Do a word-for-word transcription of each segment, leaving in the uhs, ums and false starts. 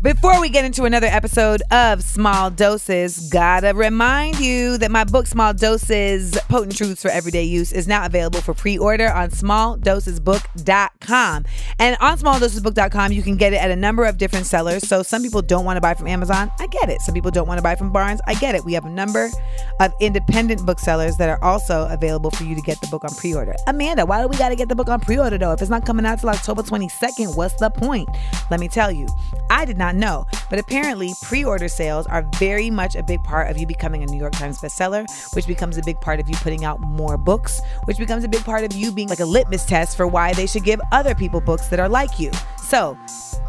Before we get into another episode of Small Doses, gotta remind you that my book, Small Doses, Potent Truths for Everyday Use, is now available for pre-order on small doses book dot com. And on small doses book dot com, you can get it at a number of different sellers. So some people don't want to buy from Amazon. I get it. Some people don't want to buy from Barnes. I get it. We have a number of independent booksellers that are also available for you to get the book on pre-order. Amanda, why do we gotta get the book on pre-order, though? If it's not coming out till October twenty-second, what's the point? Let me tell you, I did not No, but apparently pre-order sales are very much a big part of you becoming a New York Times bestseller, which becomes a big part of you putting out more books, which becomes a big part of you being like a litmus test for why they should give other people books that are like you. So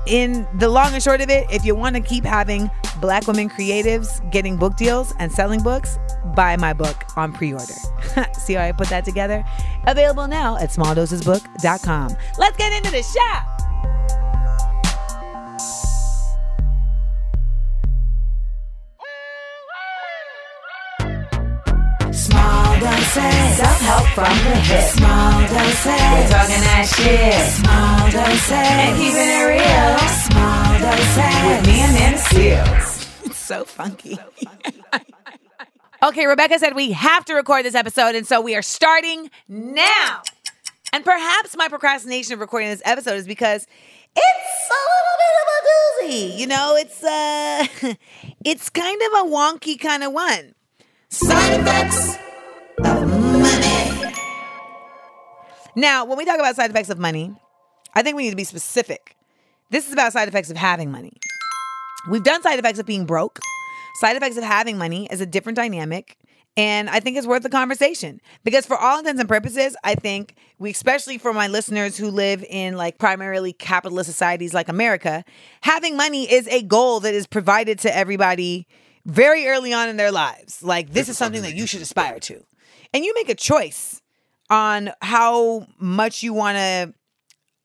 in the long and short of it, if you want to keep having Black women creatives getting book deals and selling books, buy my book on pre-order. See how I put that together? Available now at small doses book dot com. Let's get into the shop. Small doses, self-help from the hip. Small doses, we're talking that shit. Small doses, and keeping it real. Small doses, with me and Nana Seals. It's so funky. So funky. Okay, Rebecca said we have to record this episode, and so we are starting now. And perhaps my procrastination of recording this episode is because it's a little bit of a doozy. You know, it's uh, it's kind of a wonky kind of one. Side effects of money. Now, when we talk about side effects of money, I think we need to be specific. This is about side effects of having money. We've done side effects of being broke. Side effects of having money is a different dynamic, and I think it's worth the conversation. Because for all intents and purposes, I think, we, especially for my listeners who live in like primarily capitalist societies like America, having money is a goal that is provided to everybody very early on in their lives. Like, this is something that you should aspire to. And you make a choice on how much you want to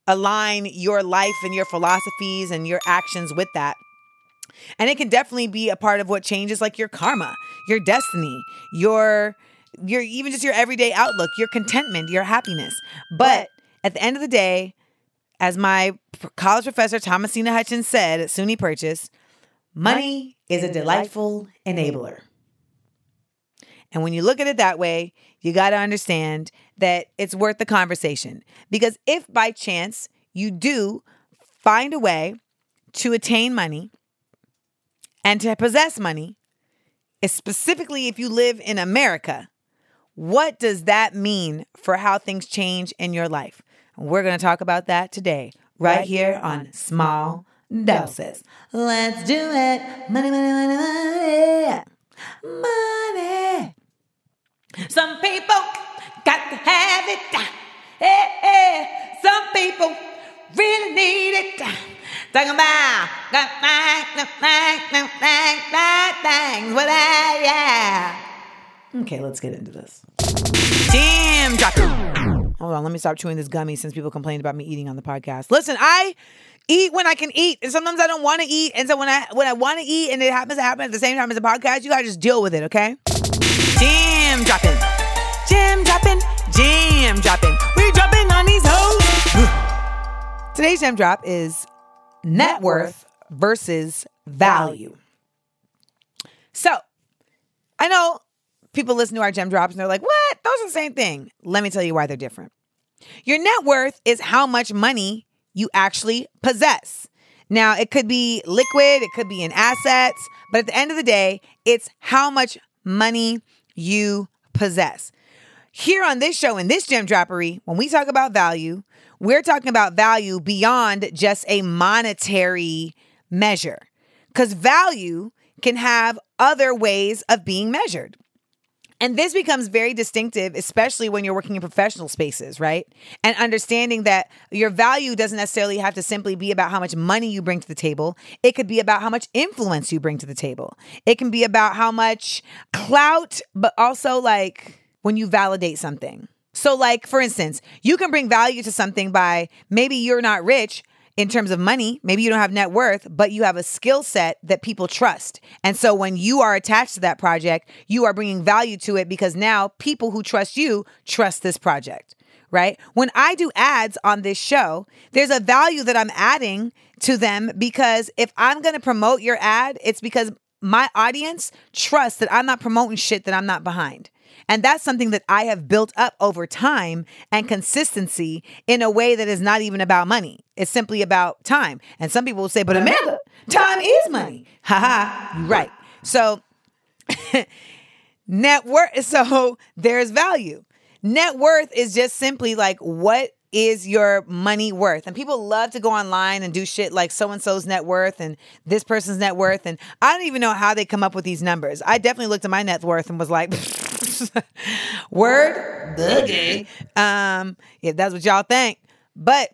align your life and your philosophies and your actions with that. And it can definitely be a part of what changes like your karma, your destiny, your, your even just your everyday outlook, your contentment, your happiness. But at the end of the day, as my college professor Thomasina Hutchins said at SUNY Purchase, money is a delightful enabler. And when you look at it that way, you got to understand that it's worth the conversation. Because if by chance you do find a way to attain money and to possess money, specifically if you live in America, what does that mean for how things change in your life? And we're going to talk about that today, right, right here on Small Doses. Let's do it. Money, money, money, money. Money. Some people got to have it. Hey, hey. Some people really need it. Talking about the things, the things, the things, the things. Well, uh, yeah. Okay, let's get into this. Damn, Doctor. Hold on, let me stop chewing this gummy since people complained about me eating on the podcast. Listen, I eat when I can eat, and sometimes I don't want to eat. And so when I when I want to eat and it happens to happen at the same time as a podcast, you got to just deal with it, okay? Jam dropping. Jam dropping. Jam dropping. We're dropping on these hoes. Today's jam drop is net worth versus value. So, I know people listen to our gem drops and they're like, what? Those are the same thing. Let me tell you why they're different. Your net worth is how much money you actually possess. Now, it could be liquid, it could be in assets, but at the end of the day, it's how much money you possess. Here on this show, in this gem droppery, when we talk about value, we're talking about value beyond just a monetary measure, because value can have other ways of being measured. And this becomes very distinctive, especially when you're working in professional spaces, right? And understanding that your value doesn't necessarily have to simply be about how much money you bring to the table. It could be about how much influence you bring to the table. It can be about how much clout, but also like when you validate something. So like, for instance, you can bring value to something by maybe you're not rich in terms of money, maybe you don't have net worth, but you have a skill set that people trust. And so when you are attached to that project, you are bringing value to it because now people who trust you trust this project, right? When I do ads on this show, there's a value that I'm adding to them because if I'm going to promote your ad, it's because my audience trusts that I'm not promoting shit that I'm not behind. And that's something that I have built up over time and consistency in a way that is not even about money. It's simply about time. And some people will say, but Amanda, time is money. Ha ha, you're right. So net worth, so there's value. Net worth is just simply like, what is your money worth? And people love to go online and do shit like so-and-so's net worth and this person's net worth. And I don't even know how they come up with these numbers. I definitely looked at my net worth and was like... Word boogie. Um, yeah, that's what y'all think. But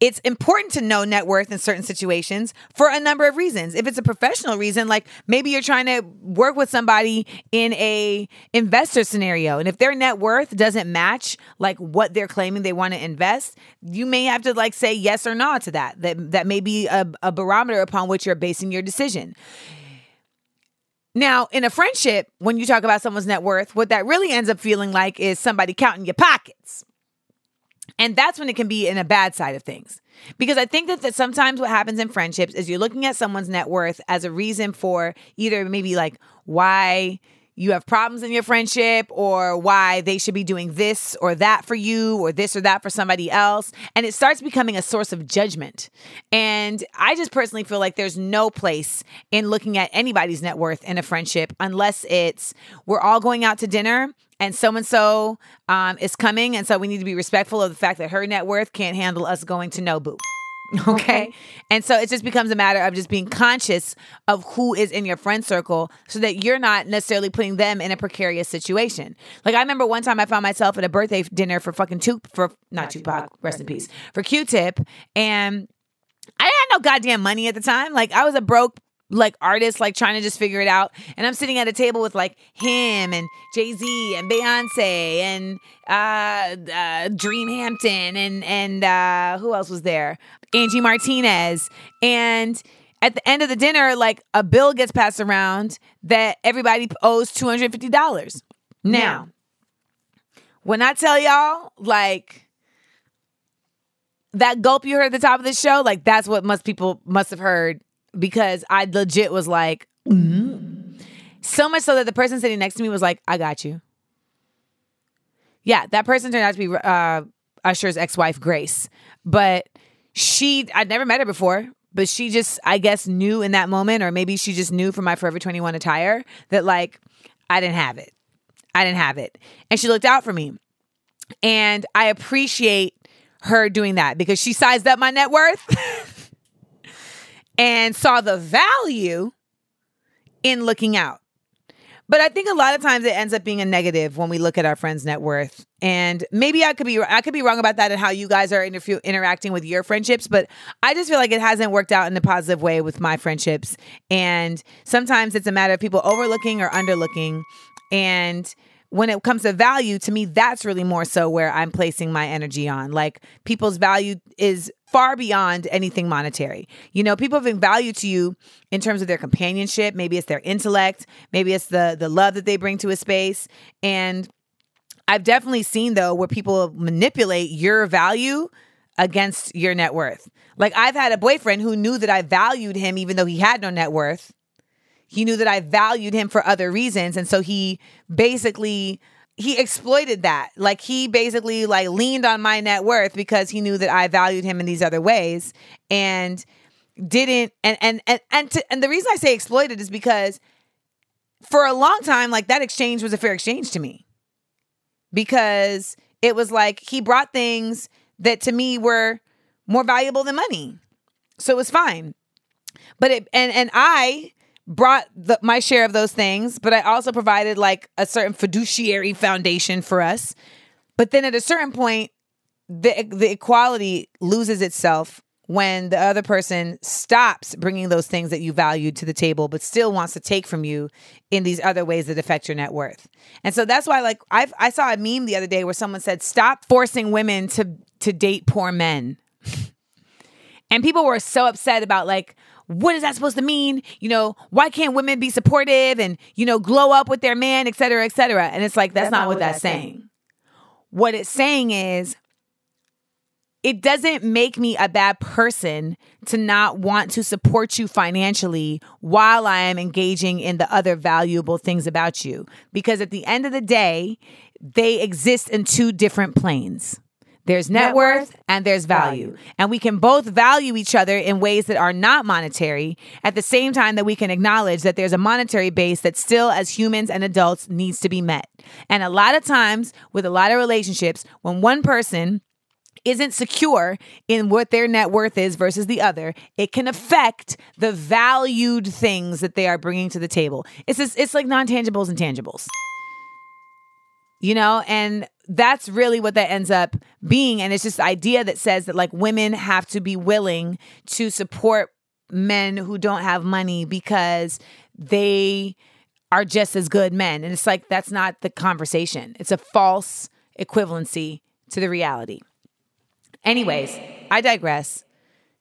it's important to know net worth in certain situations for a number of reasons. If it's a professional reason, like maybe you're trying to work with somebody in a investor scenario, and if their net worth doesn't match like what they're claiming they want to invest, you may have to like say yes or no to that. That that may be a, a barometer upon which you're basing your decision. Now, in a friendship, when you talk about someone's net worth, what that really ends up feeling like is somebody counting your pockets. And that's when it can be in a bad side of things. Because I think that, that sometimes what happens in friendships is you're looking at someone's net worth as a reason for either maybe like why you have problems in your friendship or why they should be doing this or that for you or this or that for somebody else. And it starts becoming a source of judgment. And I just personally feel like there's no place in looking at anybody's net worth in a friendship unless it's we're all going out to dinner and so-and-so um, is coming. And so we need to be respectful of the fact that her net worth can't handle us going to Nobu. Okay? okay. And so it just becomes a matter of just being conscious of who is in your friend circle so that you're not necessarily putting them in a precarious situation. Like I remember one time I found myself at a birthday dinner for fucking Tup, for not, not Tupac, Tupac, rest in peace, for Q-Tip. And I had no goddamn money at the time. Like I was a broke like artist, like trying to just figure it out. And I'm sitting at a table with like him and Jay-Z and Beyoncé and uh, uh, Dream Hampton and, and uh, who else was there? Angie Martinez. And at the end of the dinner, like a bill gets passed around that everybody owes two hundred fifty dollars. Now, yeah. When I tell y'all, like that gulp you heard at the top of the show, like that's what most people must have heard because I legit was like, mm-hmm. So much so that the person sitting next to me was like, I got you. Yeah, that person turned out to be uh, Usher's ex-wife, Grace. But She, I'd never met her before, but she just, I guess, knew in that moment, or maybe she just knew from my Forever twenty-one attire that, like, I didn't have it. I didn't have it. And she looked out for me. And I appreciate her doing that because she sized up my net worth and saw the value in looking out. But I think a lot of times it ends up being a negative when we look at our friends' net worth. And maybe I could be I could be wrong about that and how you guys are interfe- interacting with your friendships, but I just feel like it hasn't worked out in a positive way with my friendships. And sometimes it's a matter of people overlooking or underlooking. And when it comes to value, to me, that's really more so where I'm placing my energy on. Like people's value is far beyond anything monetary. You know, people bring value to you in terms of their companionship. Maybe it's their intellect. Maybe it's the the love that they bring to a space. And I've definitely seen, though, where people manipulate your value against your net worth. Like I've had a boyfriend who knew that I valued him even though he had no net worth. He knew that I valued him for other reasons. And so he basically... he exploited that. Like he basically like leaned on my net worth because he knew that I valued him in these other ways and didn't. And, and, and, and, to, and the reason I say exploited is because for a long time, like that exchange was a fair exchange to me because it was like, he brought things that to me were more valuable than money. So it was fine. But it, and, and I brought the, my share of those things, but I also provided like a certain fiduciary foundation for us. But then at a certain point, the the equality loses itself when the other person stops bringing those things that you valued to the table, but still wants to take from you in these other ways that affect your net worth. And so that's why, like, I I saw a meme the other day where someone said, "Stop forcing women to to date poor men," and people were so upset about like, what is that supposed to mean? You know, why can't women be supportive and, you know, glow up with their man, et cetera, et cetera? And it's like, that's, that's not, not what that's, that's saying. saying. What it's saying is, it doesn't make me a bad person to not want to support you financially while I am engaging in the other valuable things about you. Because at the end of the day, they exist in two different planes. There's net worth and there's value. And we can both value each other in ways that are not monetary at the same time that we can acknowledge that there's a monetary base that still as humans and adults needs to be met. And a lot of times with a lot of relationships, when one person isn't secure in what their net worth is versus the other, it can affect the valued things that they are bringing to the table. It's just, it's like non-tangibles and tangibles. You know, and that's really what that ends up being. And it's this idea that says that like women have to be willing to support men who don't have money because they are just as good men. And it's like, that's not the conversation. It's a false equivalency to the reality. Anyways, I digress.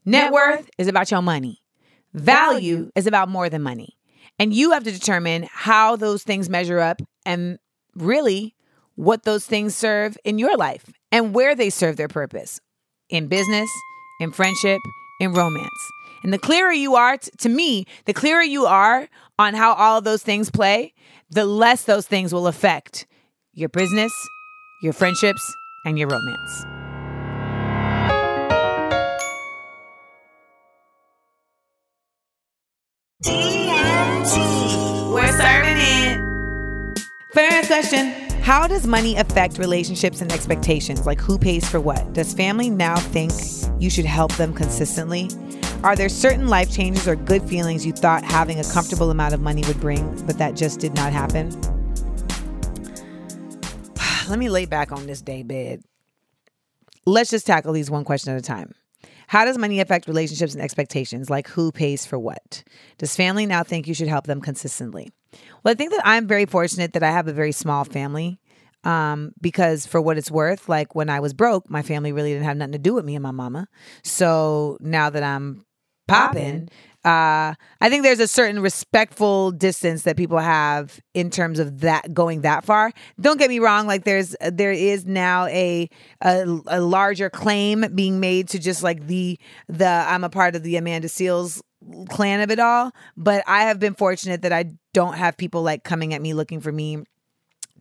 Net worth is about your money. Value is about more than money. And you have to determine how those things measure up and really what those things serve in your life and where they serve their purpose in business, in friendship, in romance. And the clearer you are, t- to me, the clearer you are on how all of those things play, the less those things will affect your business, your friendships, and your romance. D M T. We're serving it. First question. How does money affect relationships and expectations? Like who pays for what? Does family now think you should help them consistently? Are there certain life changes or good feelings you thought having a comfortable amount of money would bring, but that just did not happen? Let me lay back on this day bed. Let's just tackle these one question at a time. How does money affect relationships and expectations? Like who pays for what? Does family now think you should help them consistently? Well, I think that I'm very fortunate that I have a very small family um, because for what it's worth, like when I was broke, my family really didn't have nothing to do with me and my mama. So now that I'm popping, uh, I think there's a certain respectful distance that people have in terms of that going that far. Don't get me wrong. Like there's there is now a a, a larger claim being made to just like the the I'm a part of the Amanda Seals clan of it all, but I have been fortunate that I don't have people like coming at me looking for me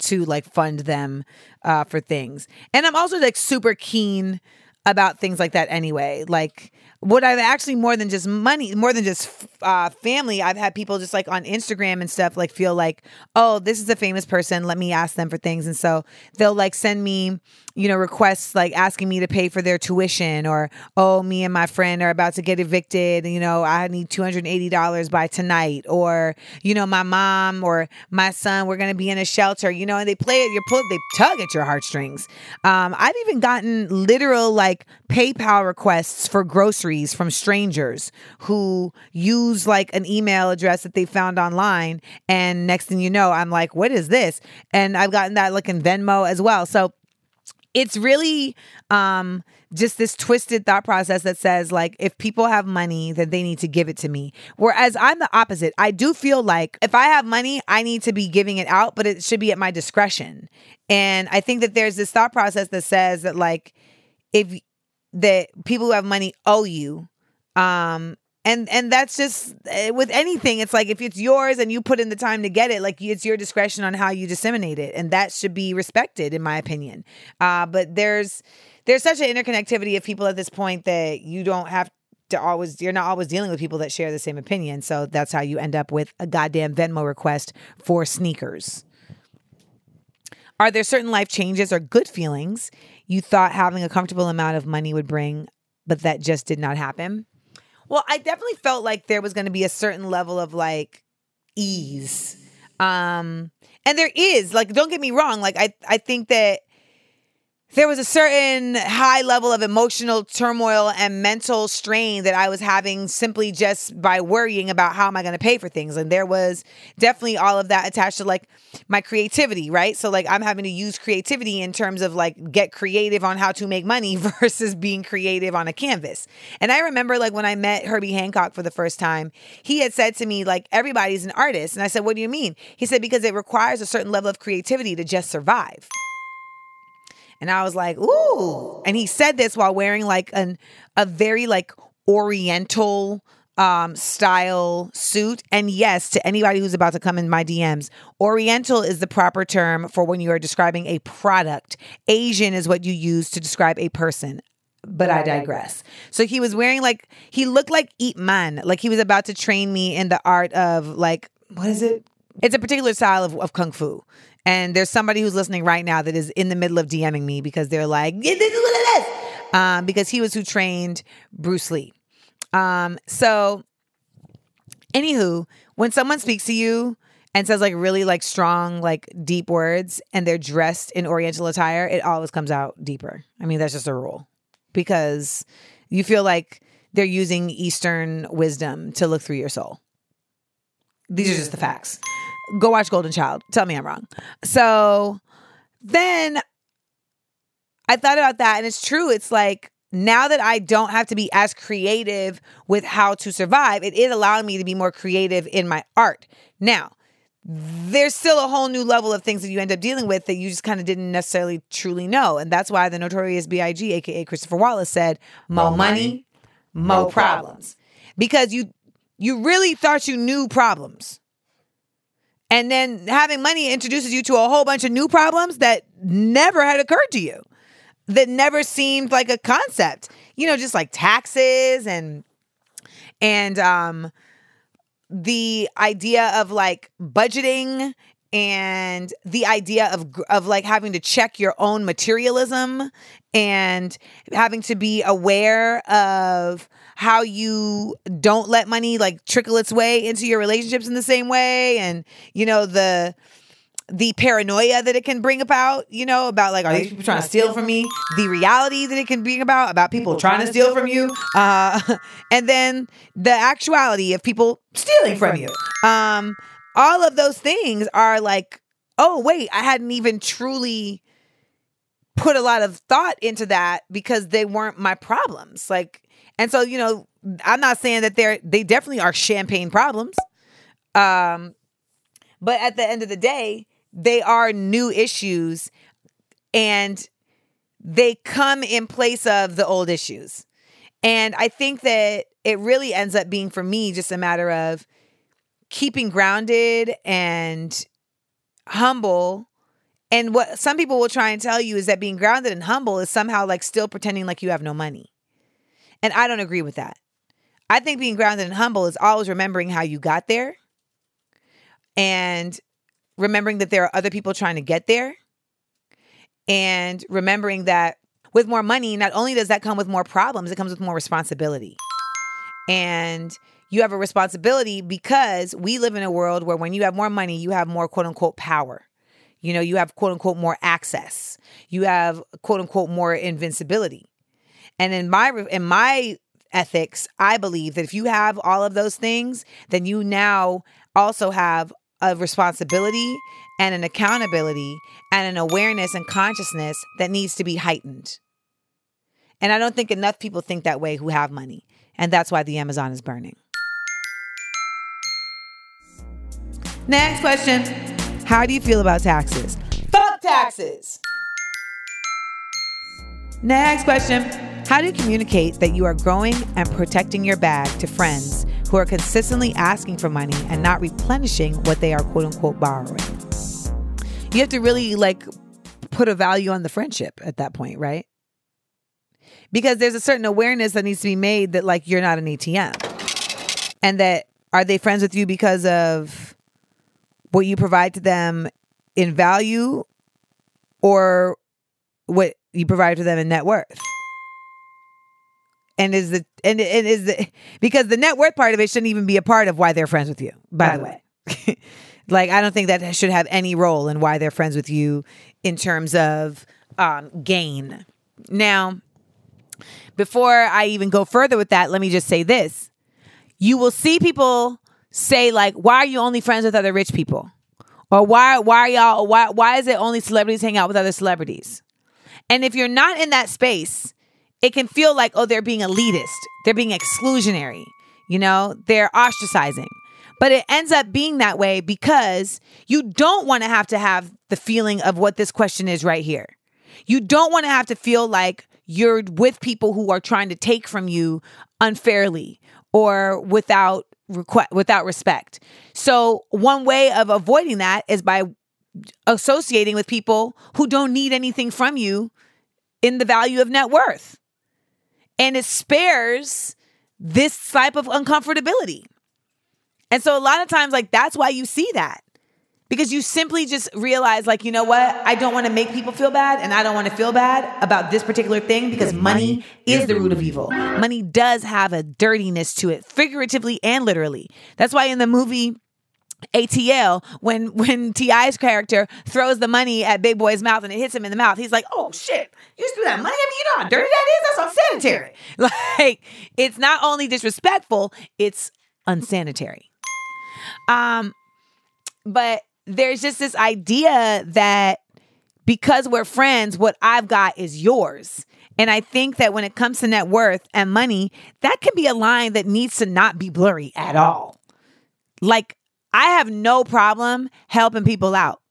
to like fund them uh for things. And I'm also like super keen about things like that anyway. Like what I've actually more than just money, more than just uh, family, I've had people just like on Instagram and stuff like feel like, oh, this is a famous person. Let me ask them for things. And so they'll like send me, you know, requests like asking me to pay for their tuition or, oh, me and my friend are about to get evicted. You know, I need two hundred eighty dollars by tonight or, you know, my mom or my son, we're going to be in a shelter, you know, and they play at your pull, they tug at your heartstrings. Um, I've even gotten literal like PayPal requests for groceries from strangers who use like an email address that they found online. And next thing you know, I'm like, what is this? And I've gotten that like in Venmo as well. So it's really um, just this twisted thought process that says like, if people have money, then they need to give it to me. Whereas I'm the opposite. I do feel like if I have money, I need to be giving it out, but it should be at my discretion. And I think that there's this thought process that says that like, if that people who have money owe you. Um, and, and that's just with anything. It's like, if it's yours and you put in the time to get it, like it's your discretion on how you disseminate it. And that should be respected in my opinion. Uh, but there's, there's such an interconnectivity of people at this point that you don't have to always, you're not always dealing with people that share the same opinion. So that's how you end up with a goddamn Venmo request for sneakers. Are there certain life changes or good feelings you thought having a comfortable amount of money would bring, but that just did not happen? Well, I definitely felt like there was going to be a certain level of like ease. Um, and there is, like, don't get me wrong. Like, I, I think that there was a certain high level of emotional turmoil and mental strain that I was having simply just by worrying about how am I going to pay for things. And there was definitely all of that attached to, like, my creativity, right? So, like, I'm having to use creativity in terms of, like, get creative on how to make money versus being creative on a canvas. And I remember, like, when I met Herbie Hancock for the first time, he had said to me, like, everybody's an artist. And I said, what do you mean? He said, because it requires a certain level of creativity to just survive. And I was like, ooh. And he said this while wearing, like, an a very, like, oriental um, style suit. And yes, to anybody who's about to come in my D Ms, oriental is the proper term for when you are describing a product. Asian is what you use to describe a person. But I digress. So he was wearing, like, he looked like Yip Man. Like, he was about to train me in the art of, like, what is it? It's a particular style of, of kung fu. And there's somebody who's listening right now that is in the middle of DMing me because they're like, yeah, this is what it is. Um, because he was who trained Bruce Lee. Um, so, anywho, when someone speaks to you and says, like, really, like, strong, like, deep words, and they're dressed in oriental attire, it always comes out deeper. I mean, that's just a rule. Because you feel like they're using Eastern wisdom to look through your soul. These are just the facts. Go watch Golden Child. Tell me I'm wrong. So then I thought about that, and it's true. It's like, now that I don't have to be as creative with how to survive, it is allowing me to be more creative in my art. Now, there's still a whole new level of things that you end up dealing with that you just kind of didn't necessarily truly know. And that's why the Notorious B I G, a k a. Christopher Wallace, said, more money, more problems. problems. Because you... You really thought you knew problems. And then having money introduces you to a whole bunch of new problems that never had occurred to you, that never seemed like a concept. You know, just like taxes and and um, the idea of, like, budgeting, and the idea of of like having to check your own materialism and having to be aware of how you don't let money, like, trickle its way into your relationships in the same way, and, you know, the the paranoia that it can bring about, you know, about, like, are these people trying to steal from me? The reality that it can bring about, about people, people trying to steal from you. Uh, and then the actuality of people stealing from you. Um, all of those things are like, oh, wait, I hadn't even truly put a lot of thought into that because they weren't my problems. Like, and so, you know, I'm not saying that they're, they definitely are champagne problems. Um, but at the end of the day, they are new issues, and they come in place of the old issues. And I think that it really ends up being, for me, just a matter of keeping grounded and humble. And what some people will try and tell you is that being grounded and humble is somehow, like, still pretending like you have no money. And I don't agree with that. I think being grounded and humble is always remembering how you got there, and remembering that there are other people trying to get there, and remembering that with more money, not only does that come with more problems, it comes with more responsibility. And you have a responsibility because we live in a world where when you have more money, you have more, quote unquote, power. You know, you have, quote unquote, more access. You have, quote unquote, more invincibility. And in my in my ethics, I believe that if you have all of those things, then you now also have a responsibility and an accountability and an awareness and consciousness that needs to be heightened. And I don't think enough people think that way who have money. And that's why the Amazon is burning. Next question. How do you feel about taxes? Fuck taxes. Next question. How do you communicate that you are growing and protecting your bag to friends who are consistently asking for money and not replenishing what they are, quote unquote, borrowing? You have to really, like, put a value on the friendship at that point, right? Because there's a certain awareness that needs to be made that, like, you're not an A T M. And that, are they friends with you because of what you provide to them in value, or what you provide to them in net worth? And is the and, and is the because the net worth part of it shouldn't even be a part of why they're friends with you, by, by the way. Like, I don't think that should have any role in why they're friends with you in terms of um, gain. Now, before I even go further with that, let me just say this. You will see people say, like, why are you only friends with other rich people? Or why why are y'all why why is it only celebrities hang out with other celebrities? And if you're not in that space, it can feel like, oh, they're being elitist. They're being exclusionary. You know, they're ostracizing. But it ends up being that way because you don't want to have to have the feeling of what this question is right here. You don't want to have to feel like you're with people who are trying to take from you unfairly or without requ- without respect. So one way of avoiding that is by associating with people who don't need anything from you in the value of net worth. And it spares this type of uncomfortability. And so a lot of times, like, that's why you see that. Because you simply just realize, like, you know what? I don't want to make people feel bad, and I don't want to feel bad about this particular thing because money is the root of evil. Money does have a dirtiness to it, figuratively and literally. That's why in the movie A T L, when when T I's character throws the money at Big Boy's mouth and it hits him in the mouth, he's like, oh, shit, you just threw that money at me? You know how dirty that is? That's unsanitary. Like, it's not only disrespectful, it's unsanitary. Um, but there's just this idea that because we're friends, what I've got is yours. And I think that when it comes to net worth and money, that can be a line that needs to not be blurry at all. Like, I have no problem helping people out,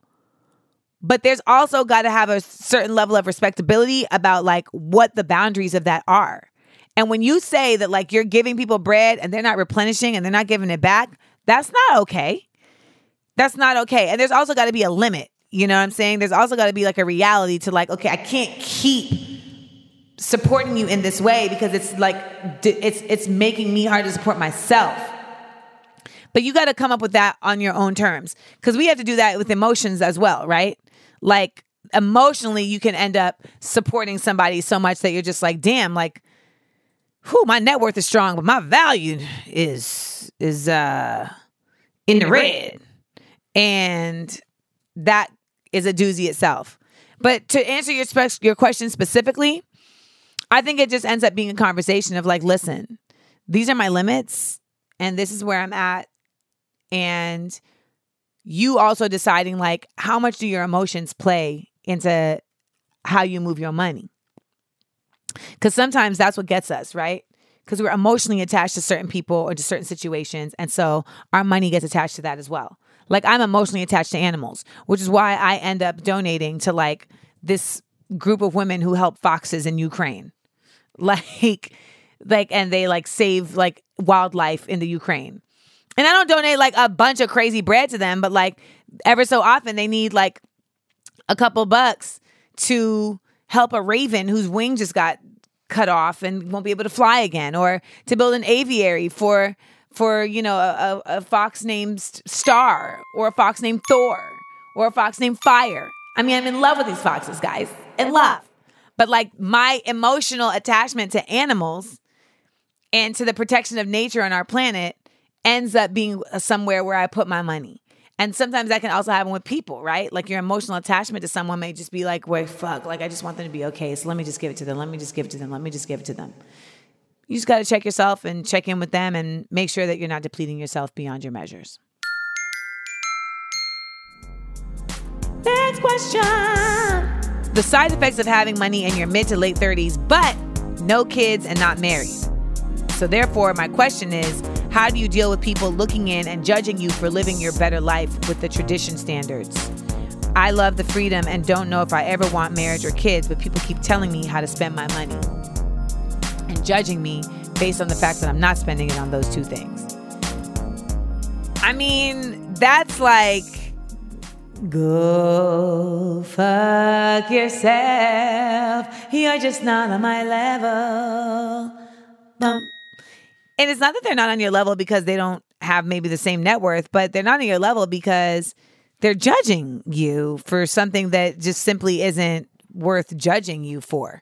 but there's also got to have a certain level of respectability about, like, what the boundaries of that are. And when you say that, like, you're giving people bread and they're not replenishing and they're not giving it back, that's not okay. That's not okay. And there's also got to be a limit. You know what I'm saying? There's also got to be, like, a reality to, like, okay, I can't keep supporting you in this way because it's like, it's, it's making me hard to support myself. But you got to come up with that on your own terms. Because we have to do that with emotions as well, right? Like, emotionally, you can end up supporting somebody so much that you're just like, damn, like, whew, my net worth is strong, but my value is is uh, in, in the red. red. And that is a doozy itself. But to answer your spe- your question specifically, I think it just ends up being a conversation of, like, listen, these are my limits and this is where I'm at. And you also deciding, like, how much do your emotions play into how you move your money? Because sometimes that's what gets us, right? Because we're emotionally attached to certain people or to certain situations. And so our money gets attached to that as well. Like, I'm emotionally attached to animals, which is why I end up donating to, like, this group of women who help foxes in Ukraine. Like, like, and they, like, save, like, wildlife in the Ukraine. And I don't donate, like, a bunch of crazy bread to them, but, like, ever so often they need, like, a couple bucks to help a raven whose wing just got cut off and won't be able to fly again, or to build an aviary for, for you know, a, a fox named Star, or a fox named Thor, or a fox named Fire. I mean, I'm in love with these foxes, guys. In love. But, like, my emotional attachment to animals and to the protection of nature on our planet ends up being somewhere where I put my money. And sometimes that can also happen with people, right? Like, your emotional attachment to someone may just be like, well, fuck, like, I just want them to be okay. So let me just give it to them. Let me just give it to them. Let me just give it to them. You just got to check yourself and check in with them and make sure that you're not depleting yourself beyond your measures. Next question. The side effects of having money in your mid to late thirties, but no kids and not married. So therefore, my question is, how do you deal with people looking in and judging you for living your better life with the tradition standards? I love the freedom and don't know if I ever want marriage or kids, but people keep telling me how to spend my money and judging me based on the fact that I'm not spending it on those two things. I mean, that's like, go fuck yourself. You're just not on my level. Bum. And it's not that they're not on your level because they don't have maybe the same net worth, but they're not on your level because they're judging you for something that just simply isn't worth judging you for.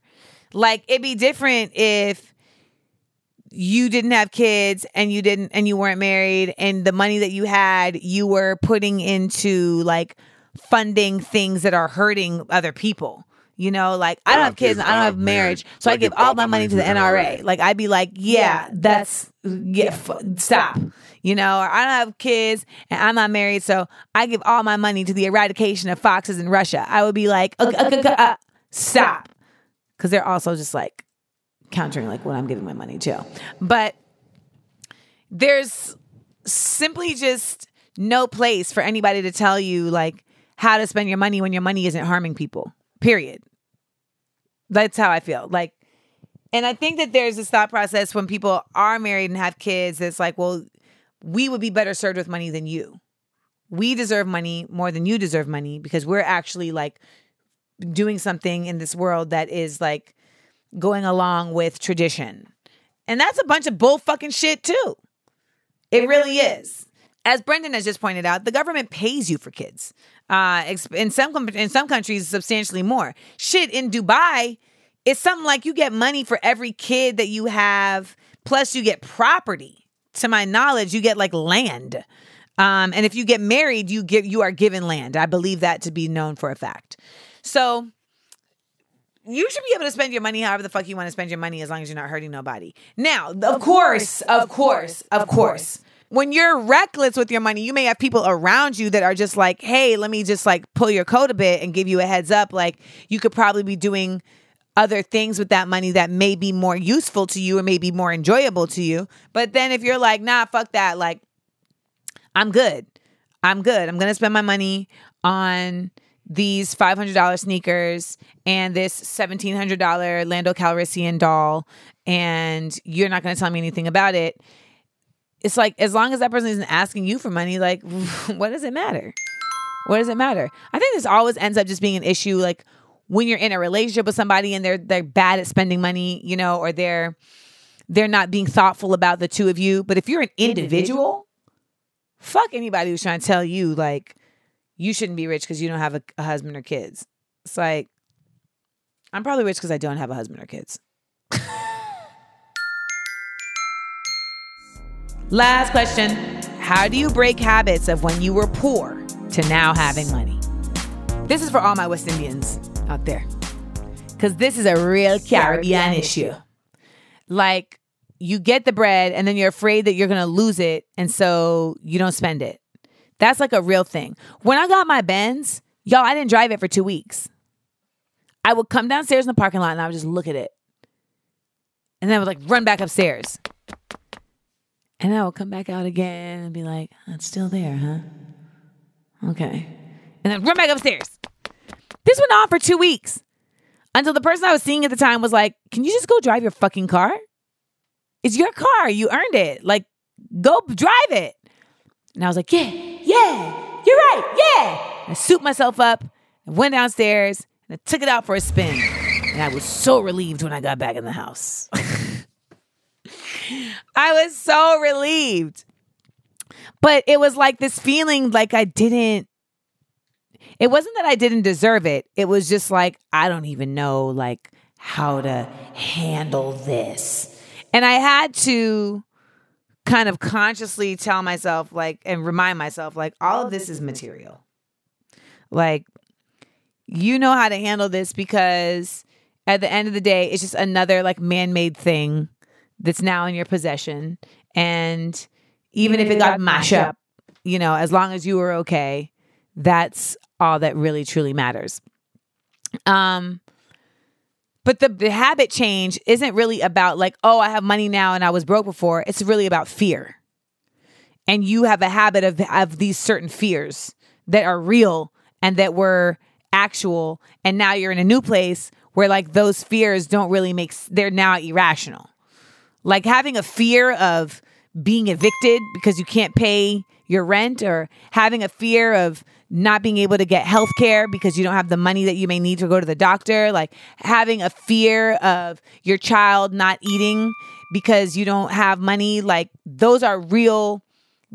Like, it'd be different if you didn't have kids and you didn't and you weren't married, and the money that you had, you were putting into like funding things that are hurting other people. You know, like I don't have kids, and I don't have marriage, so I give all my money to the N R A. Like I'd be like, yeah, that's yeah, f- stop. You know, or I don't have kids and I'm not married, so I give all my money to the eradication of foxes in Russia. I would be like, okay, okay, okay, uh, stop, because they're also just like countering like what I'm giving my money to. But there's simply just no place for anybody to tell you like how to spend your money when your money isn't harming people. Period. That's how I feel. Like, and I think that there's this thought process when people are married and have kids that's like, well, we would be better served with money than you. We deserve money more than you deserve money because we're actually like doing something in this world that is like going along with tradition. And that's a bunch of bull fucking shit too. It really is. As Brendan has just pointed out, the government pays you for kids. Uh, in some in some countries, substantially more. Shit, in Dubai, it's something like you get money for every kid that you have, plus you get property. To my knowledge, you get like land. Um, and if you get married, you get, you are given land. I believe that to be known for a fact. So you should be able to spend your money however the fuck you want to spend your money as long as you're not hurting nobody. Now, of, of course, course, of course, of course. course. When you're reckless with your money, you may have people around you that are just like, hey, let me just like pull your coat a bit and give you a heads up. Like you could probably be doing other things with that money that may be more useful to you or may be more enjoyable to you. But then if you're like, nah, fuck that. Like I'm good. I'm good. I'm going to spend my money on these five hundred dollars sneakers and this seventeen hundred dollars Lando Calrissian doll. And you're not going to tell me anything about it. It's like, as long as that person isn't asking you for money, like, what does it matter? What does it matter? I think this always ends up just being an issue, like, when you're in a relationship with somebody and they're they're bad at spending money, you know, or they're they're not being thoughtful about the two of you. But if you're an individual, fuck anybody who's trying to tell you, like, you shouldn't be rich because you don't have a, a husband or kids. It's like, I'm probably rich because I don't have a husband or kids. Last question. How do you break habits of when you were poor to now having money? This is for all my West Indians out there. Because this is a real Caribbean issue. Like, you get the bread and then you're afraid that you're going to lose it. And so you don't spend it. That's like a real thing. When I got my Benz, y'all, I didn't drive it for two weeks. I would come downstairs in the parking lot and I would just look at it. And then I would like run back upstairs. And I would come back out again and be like, it's still there, huh? Okay. And then run back upstairs. This went on for two weeks until the person I was seeing at the time was like, can you just go drive your fucking car? It's your car. You earned it. Like, go drive it. And I was like, yeah, yeah, you're right, yeah. And I souped myself up and went downstairs and I took it out for a spin. And I was so relieved when I got back in the house. I was so relieved. But it was like this feeling like I didn't, it wasn't that I didn't deserve it. It was just like, I don't even know like how to handle this. And I had to kind of consciously tell myself like, and remind myself like, all of this is material. Like, you know how to handle this because at the end of the day, it's just another like man-made thing that's now in your possession. And even if it got mashed up, you know, as long as you were okay, that's all that really truly matters. Um, but the, the habit change isn't really about like, oh, I have money now and I was broke before. It's really about fear. And you have a habit of, of these certain fears that are real and that were actual. And now you're in a new place where like those fears don't really make, they're now irrational. Like having a fear of being evicted because you can't pay your rent, or having a fear of not being able to get health care because you don't have the money that you may need to go to the doctor. Like having a fear of your child not eating because you don't have money. Like those are real,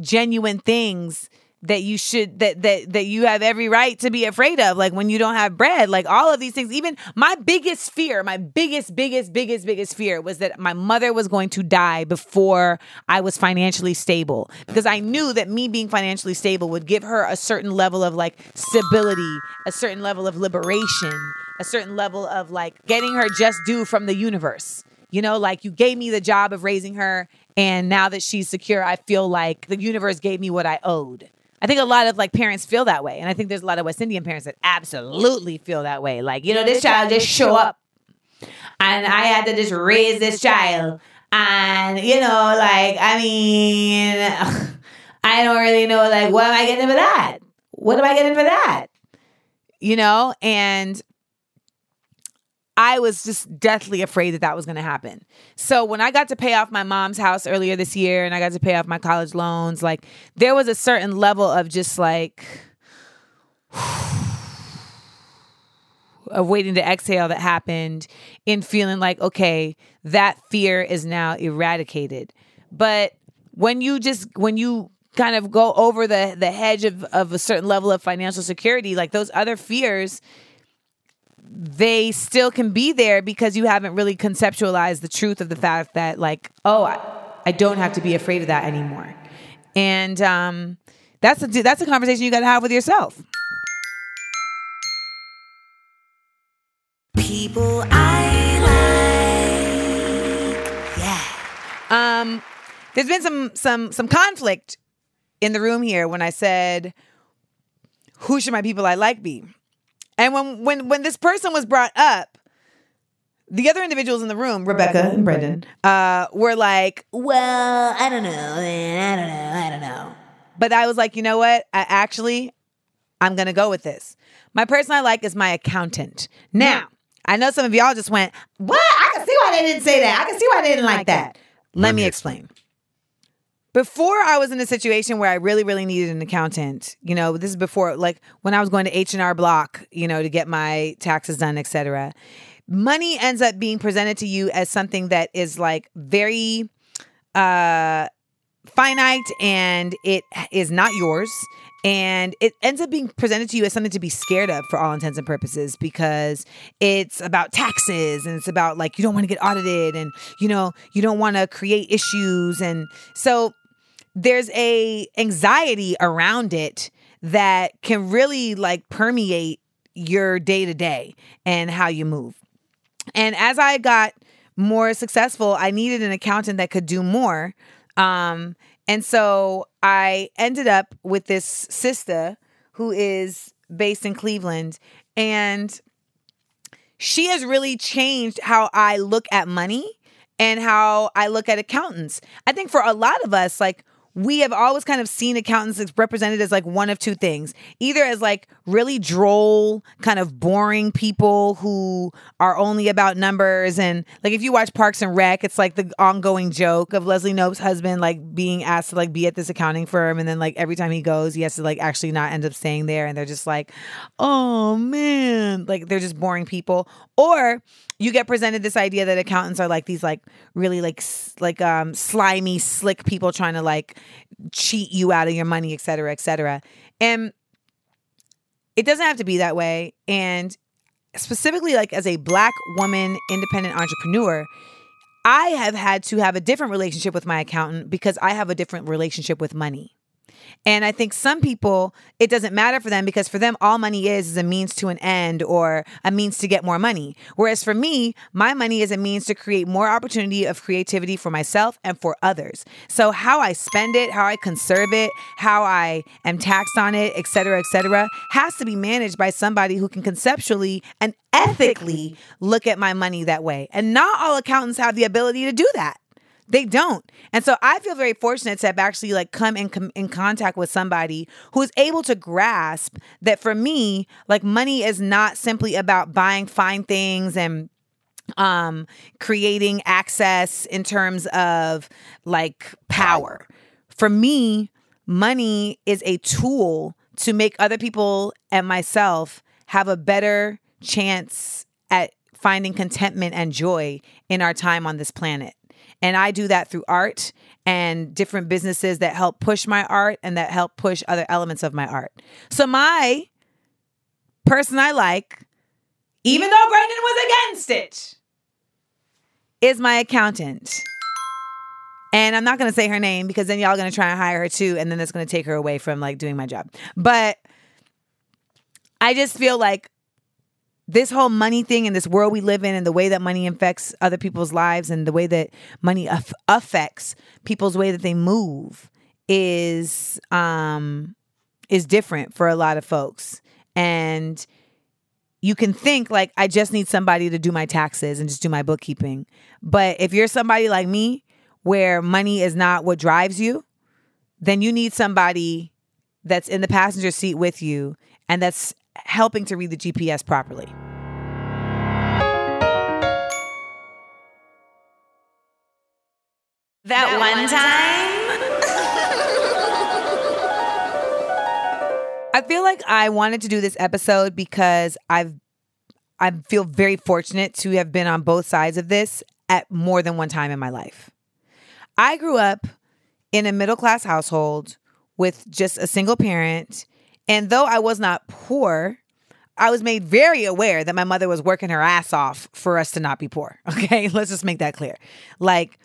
genuine things that you should that that that you have every right to be afraid of, like when you don't have bread, like all of these things. Even my biggest fear, my biggest, biggest, biggest, biggest fear was that my mother was going to die before I was financially stable, because I knew that me being financially stable would give her a certain level of like stability, a certain level of liberation, a certain level of like getting her just due from the universe. You know, like you gave me the job of raising her, and now that she's secure, I feel like the universe gave me what I owed. I think a lot of like parents feel that way. And I think there's a lot of West Indian parents that absolutely feel that way. Like, you know, this child just show up and I had to just raise this child. And, you know, like, I mean, I don't really know, like, what am I getting for that? What am I getting for that? You know, and I was just deathly afraid that that was going to happen. So when I got to pay off my mom's house earlier this year and I got to pay off my college loans, like there was a certain level of just like of waiting to exhale that happened in feeling like, okay, that fear is now eradicated. But when you just, when you kind of go over the, the hedge of, of a certain level of financial security, like those other fears, they still can be there because you haven't really conceptualized the truth of the fact that like, oh, I, I don't have to be afraid of that anymore. And um, that's a, that's a conversation you got to have with yourself. People I like. Yeah. Um, there's been some, some, some conflict in the room here when I said, who should my people I like be? And when, when when this person was brought up, the other individuals in the room, Rebecca, Rebecca and Brendan, uh, were like, well, I don't know, man. I don't know, I don't know. But I was like, you know what? I actually, I'm going to go with this. My person I like is my accountant. Now, I know some of y'all just went, what? I can see why they didn't say that. I can see why they didn't like that. Let me explain. Before I was in a situation where I really, really needed an accountant, you know, this is before, like when I was going to H and R Block, you know, to get my taxes done, et cetera, money ends up being presented to you as something that is like very uh, finite and it is not yours. And it ends up being presented to you as something to be scared of for all intents and purposes, because it's about taxes and it's about like, you don't want to get audited and, you know, you don't want to create issues. And so there's a anxiety around it that can really like permeate your day to day and how you move. And as I got more successful, I needed an accountant that could do more. Um, and so I ended up with this sister who is based in Cleveland, and she has really changed how I look at money and how I look at accountants. I think for a lot of us, like, we have always kind of seen accountants as represented as like one of two things, either as like really droll, kind of boring people who are only about numbers. And like, if you watch Parks and Rec, it's like the ongoing joke of Leslie Knope's husband, like being asked to like be at this accounting firm. And then like every time he goes, he has to like actually not end up staying there. And they're just like, oh man, like they're just boring people. Or you get presented this idea that accountants are like these like really like, like um, slimy, slick people trying to like cheat you out of your money, et cetera, et cetera. And it doesn't have to be that way. And specifically, like as a Black woman, independent entrepreneur, I have had to have a different relationship with my accountant because I have a different relationship with money. And I think some people, it doesn't matter for them because for them, all money is is a means to an end or a means to get more money. Whereas for me, my money is a means to create more opportunity of creativity for myself and for others. So how I spend it, how I conserve it, how I am taxed on it, et cetera, et cetera, has to be managed by somebody who can conceptually and ethically look at my money that way. And not all accountants have the ability to do that. They don't. And so I feel very fortunate to have actually like come in, com- in contact with somebody who is able to grasp that for me, like money is not simply about buying fine things and um, creating access in terms of like power. For me, money is a tool to make other people and myself have a better chance at finding contentment and joy in our time on this planet. And I do that through art and different businesses that help push my art and that help push other elements of my art. So my person I like, even though Brendan was against it, is my accountant. And I'm not going to say her name because then y'all going to try and hire her too. And then that's going to take her away from like doing my job. But I just feel like this whole money thing and this world we live in and the way that money affects other people's lives and the way that money af- affects people's way that they move is, um, is different for a lot of folks. And you can think like, I just need somebody to do my taxes and just do my bookkeeping. But if you're somebody like me, where money is not what drives you, then you need somebody that's in the passenger seat with you and that's helping to read the G P S properly. That, that one time. time. I feel like I wanted to do this episode because I've I feel very fortunate to have been on both sides of this at more than one time in my life. I grew up in a middle-class household with just a single parent. And though I was not poor, I was made very aware that my mother was working her ass off for us to not be poor. Okay, let's just make that clear. Like,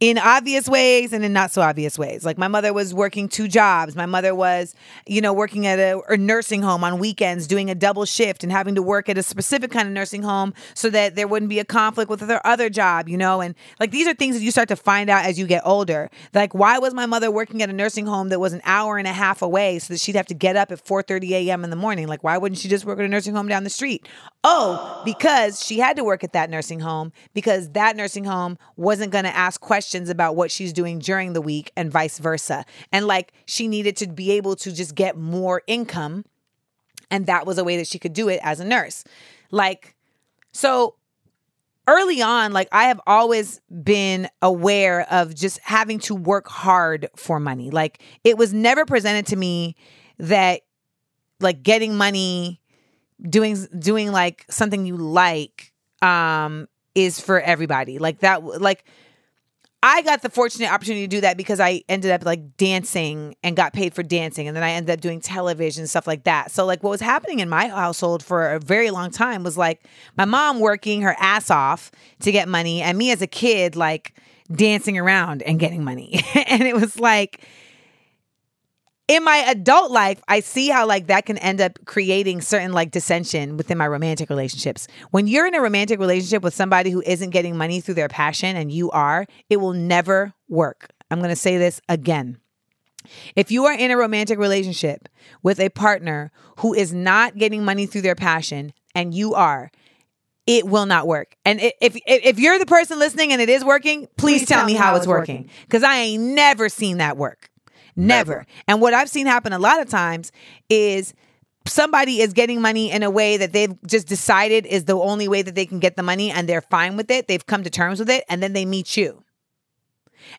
in obvious ways and in not so obvious ways. Like, my mother was working two jobs. My mother was, you know, working at a, a nursing home on weekends, doing a double shift and having to work at a specific kind of nursing home so that there wouldn't be a conflict with her other job, you know? And like, these are things that you start to find out as you get older. Like, why was my mother working at a nursing home that was an hour and a half away so that she'd have to get up at four thirty a.m. in the morning? Like, why wouldn't she just work at a nursing home down the street? Oh, because she had to work at that nursing home because that nursing home wasn't going to ask questions about what she's doing during the week and vice versa. And like, she needed to be able to just get more income. And that was a way that she could do it as a nurse. Like, so early on, like, I have always been aware of just having to work hard for money. Like, it was never presented to me that like getting money, doing, doing like something you like, um, is for everybody. Like that, like, I got the fortunate opportunity to do that because I ended up like dancing and got paid for dancing. And then I ended up doing television and stuff like that. So like, what was happening in my household for a very long time was like my mom working her ass off to get money and me as a kid, like dancing around and getting money. And it was like, in my adult life, I see how like that can end up creating certain like dissension within my romantic relationships. When you're in a romantic relationship with somebody who isn't getting money through their passion and you are, it will never work. I'm going to say this again. If you are in a romantic relationship with a partner who is not getting money through their passion and you are, it will not work. And if if, if you're the person listening and it is working, please, please tell, tell me how, how it's working. Because I ain't never seen that work. Never. Never. And what I've seen happen a lot of times is somebody is getting money in a way that they've just decided is the only way that they can get the money and they're fine with it. They've come to terms with it. And then they meet you.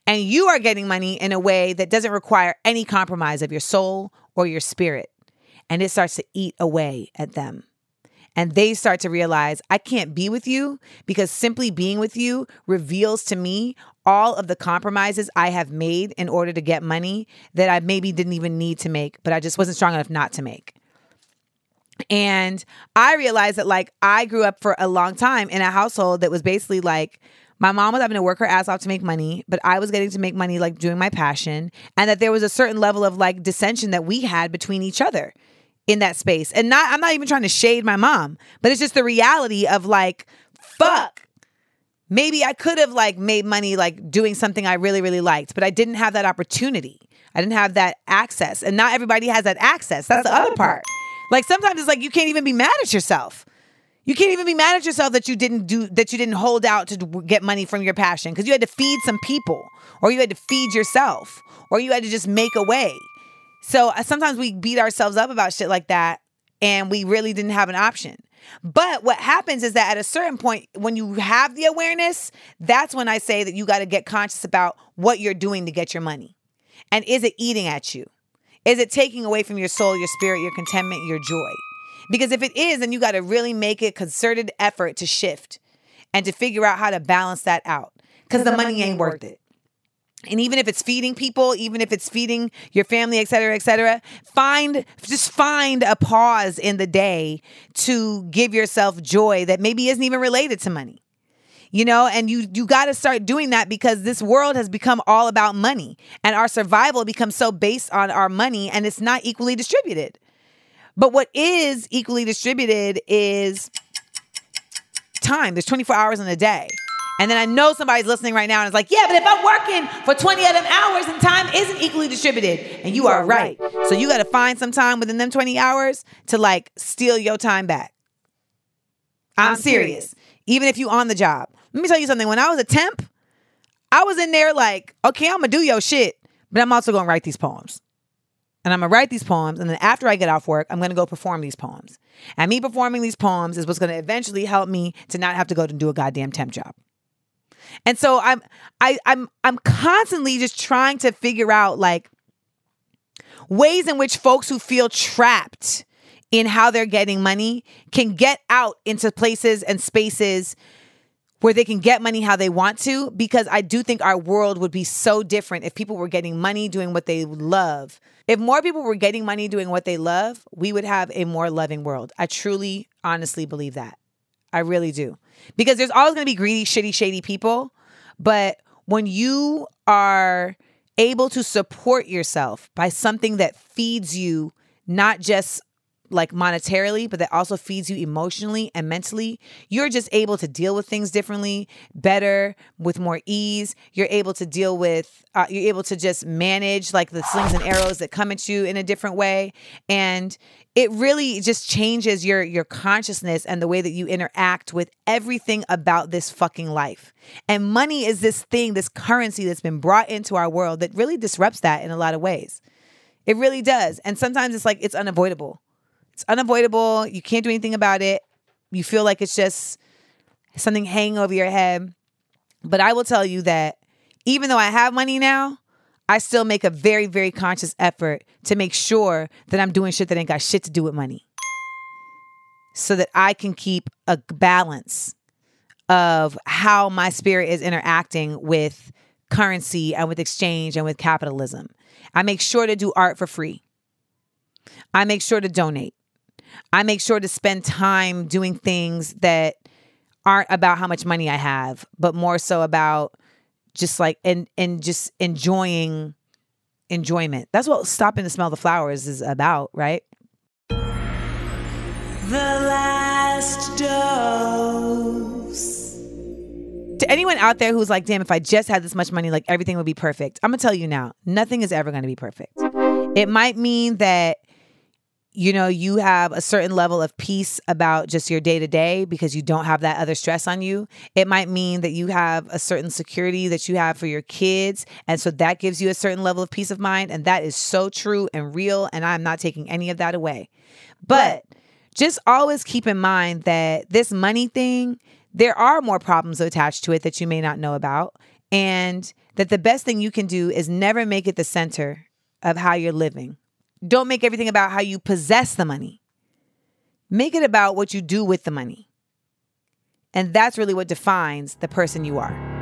And you are getting money in a way that doesn't require any compromise of your soul or your spirit. And it starts to eat away at them. And they start to realize, I can't be with you because simply being with you reveals to me all of the compromises I have made in order to get money that I maybe didn't even need to make, but I just wasn't strong enough not to make. And I realized that like I grew up for a long time in a household that was basically like, my mom was having to work her ass off to make money, but I was getting to make money like doing my passion, and that there was a certain level of like dissension that we had between each other in that space. And not, I'm not even trying to shade my mom, but it's just the reality of like, fuck. Maybe I could have like made money like doing something I really, really liked, but I didn't have that opportunity. I didn't have that access. And not everybody has that access. That's, That's the other part. part. Like sometimes it's like you can't even be mad at yourself. You can't even be mad at yourself that you didn't do that you didn't hold out to get money from your passion because you had to feed some people or you had to feed yourself or you had to just make a way. So uh, sometimes we beat ourselves up about shit like that and we really didn't have an option. But what happens is that at a certain point, when you have the awareness, that's when I say that you got to get conscious about what you're doing to get your money. And is it eating at you? Is it taking away from your soul, your spirit, your contentment, your joy? Because if it is, then you got to really make a concerted effort to shift and to figure out how to balance that out. because the money ain't worth it. And even if it's feeding people, even if it's feeding your family, et cetera, et cetera, find, just find a pause in the day to give yourself joy that maybe isn't even related to money. You know, and you you got to start doing that because this world has become all about money and our survival becomes so based on our money and it's not equally distributed. But what is equally distributed is time. There's twenty-four hours in a day. And then I know somebody's listening right now and is like, yeah, but if I'm working for twenty of them hours and time isn't equally distributed, and you are right. So you got to find some time within them twenty hours to like steal your time back. I'm, I'm serious. serious. Even if you on the job. Let me tell you something. When I was a temp, I was in there like, okay, I'm going to do your shit, but I'm also going to write these poems. And I'm going to write these poems. And then after I get off work, I'm going to go perform these poems. And me performing these poems is what's going to eventually help me to not have to go and do a goddamn temp job. And so I'm, I, I'm, I'm constantly just trying to figure out like ways in which folks who feel trapped in how they're getting money can get out into places and spaces where they can get money how they want to, because I do think our world would be so different if people were getting money doing what they love. If more people were getting money doing what they love, we would have a more loving world. I truly, honestly believe that. I really do. Because there's always going to be greedy, shitty, shady people. But when you are able to support yourself by something that feeds you, not just like monetarily, but that also feeds you emotionally and mentally, you're just able to deal with things differently, better, with more ease. You're able to deal with, uh, you're able to just manage like the slings and arrows that come at you in a different way. And it really just changes your, your consciousness and the way that you interact with everything about this fucking life. And money is this thing, this currency that's been brought into our world that really disrupts that in a lot of ways. It really does. And sometimes it's like, it's unavoidable. It's unavoidable. You can't do anything about it. You feel like it's just something hanging over your head. But I will tell you that even though I have money now, I still make a very, very conscious effort to make sure that I'm doing shit that ain't got shit to do with money, so that I can keep a balance of how my spirit is interacting with currency and with exchange and with capitalism. I make sure to do art for free. I make sure to donate. I make sure to spend time doing things that aren't about how much money I have, but more so about just like, and, and just enjoying enjoyment. That's what stopping to smell the flowers is about, right? The last dose. To anyone out there who's like, damn, if I just had this much money, like everything would be perfect. I'm going to tell you now, nothing is ever going to be perfect. It might mean that, you know, you have a certain level of peace about just your day to day because you don't have that other stress on you. It might mean that you have a certain security that you have for your kids. And so that gives you a certain level of peace of mind. And that is so true and real. And I'm not taking any of that away. But just always keep in mind that this money thing, there are more problems attached to it that you may not know about. And that the best thing you can do is never make it the center of how you're living. Don't make everything about how you possess the money. Make it about what you do with the money. And that's really what defines the person you are.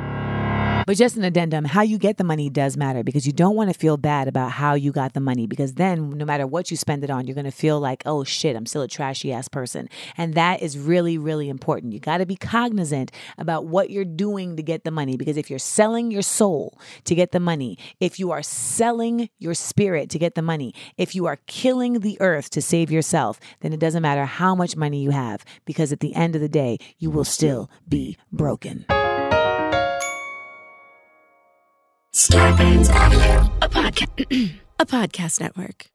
But just an addendum, how you get the money does matter, because you don't want to feel bad about how you got the money, because then no matter what you spend it on, you're going to feel like, oh shit, I'm still a trashy ass person. And that is really, really important. You got to be cognizant about what you're doing to get the money, because if you're selling your soul to get the money, if you are selling your spirit to get the money, if you are killing the earth to save yourself, then it doesn't matter how much money you have, because at the end of the day, you will still be broken. Scarpins Avenue, a podcast, a podcast network.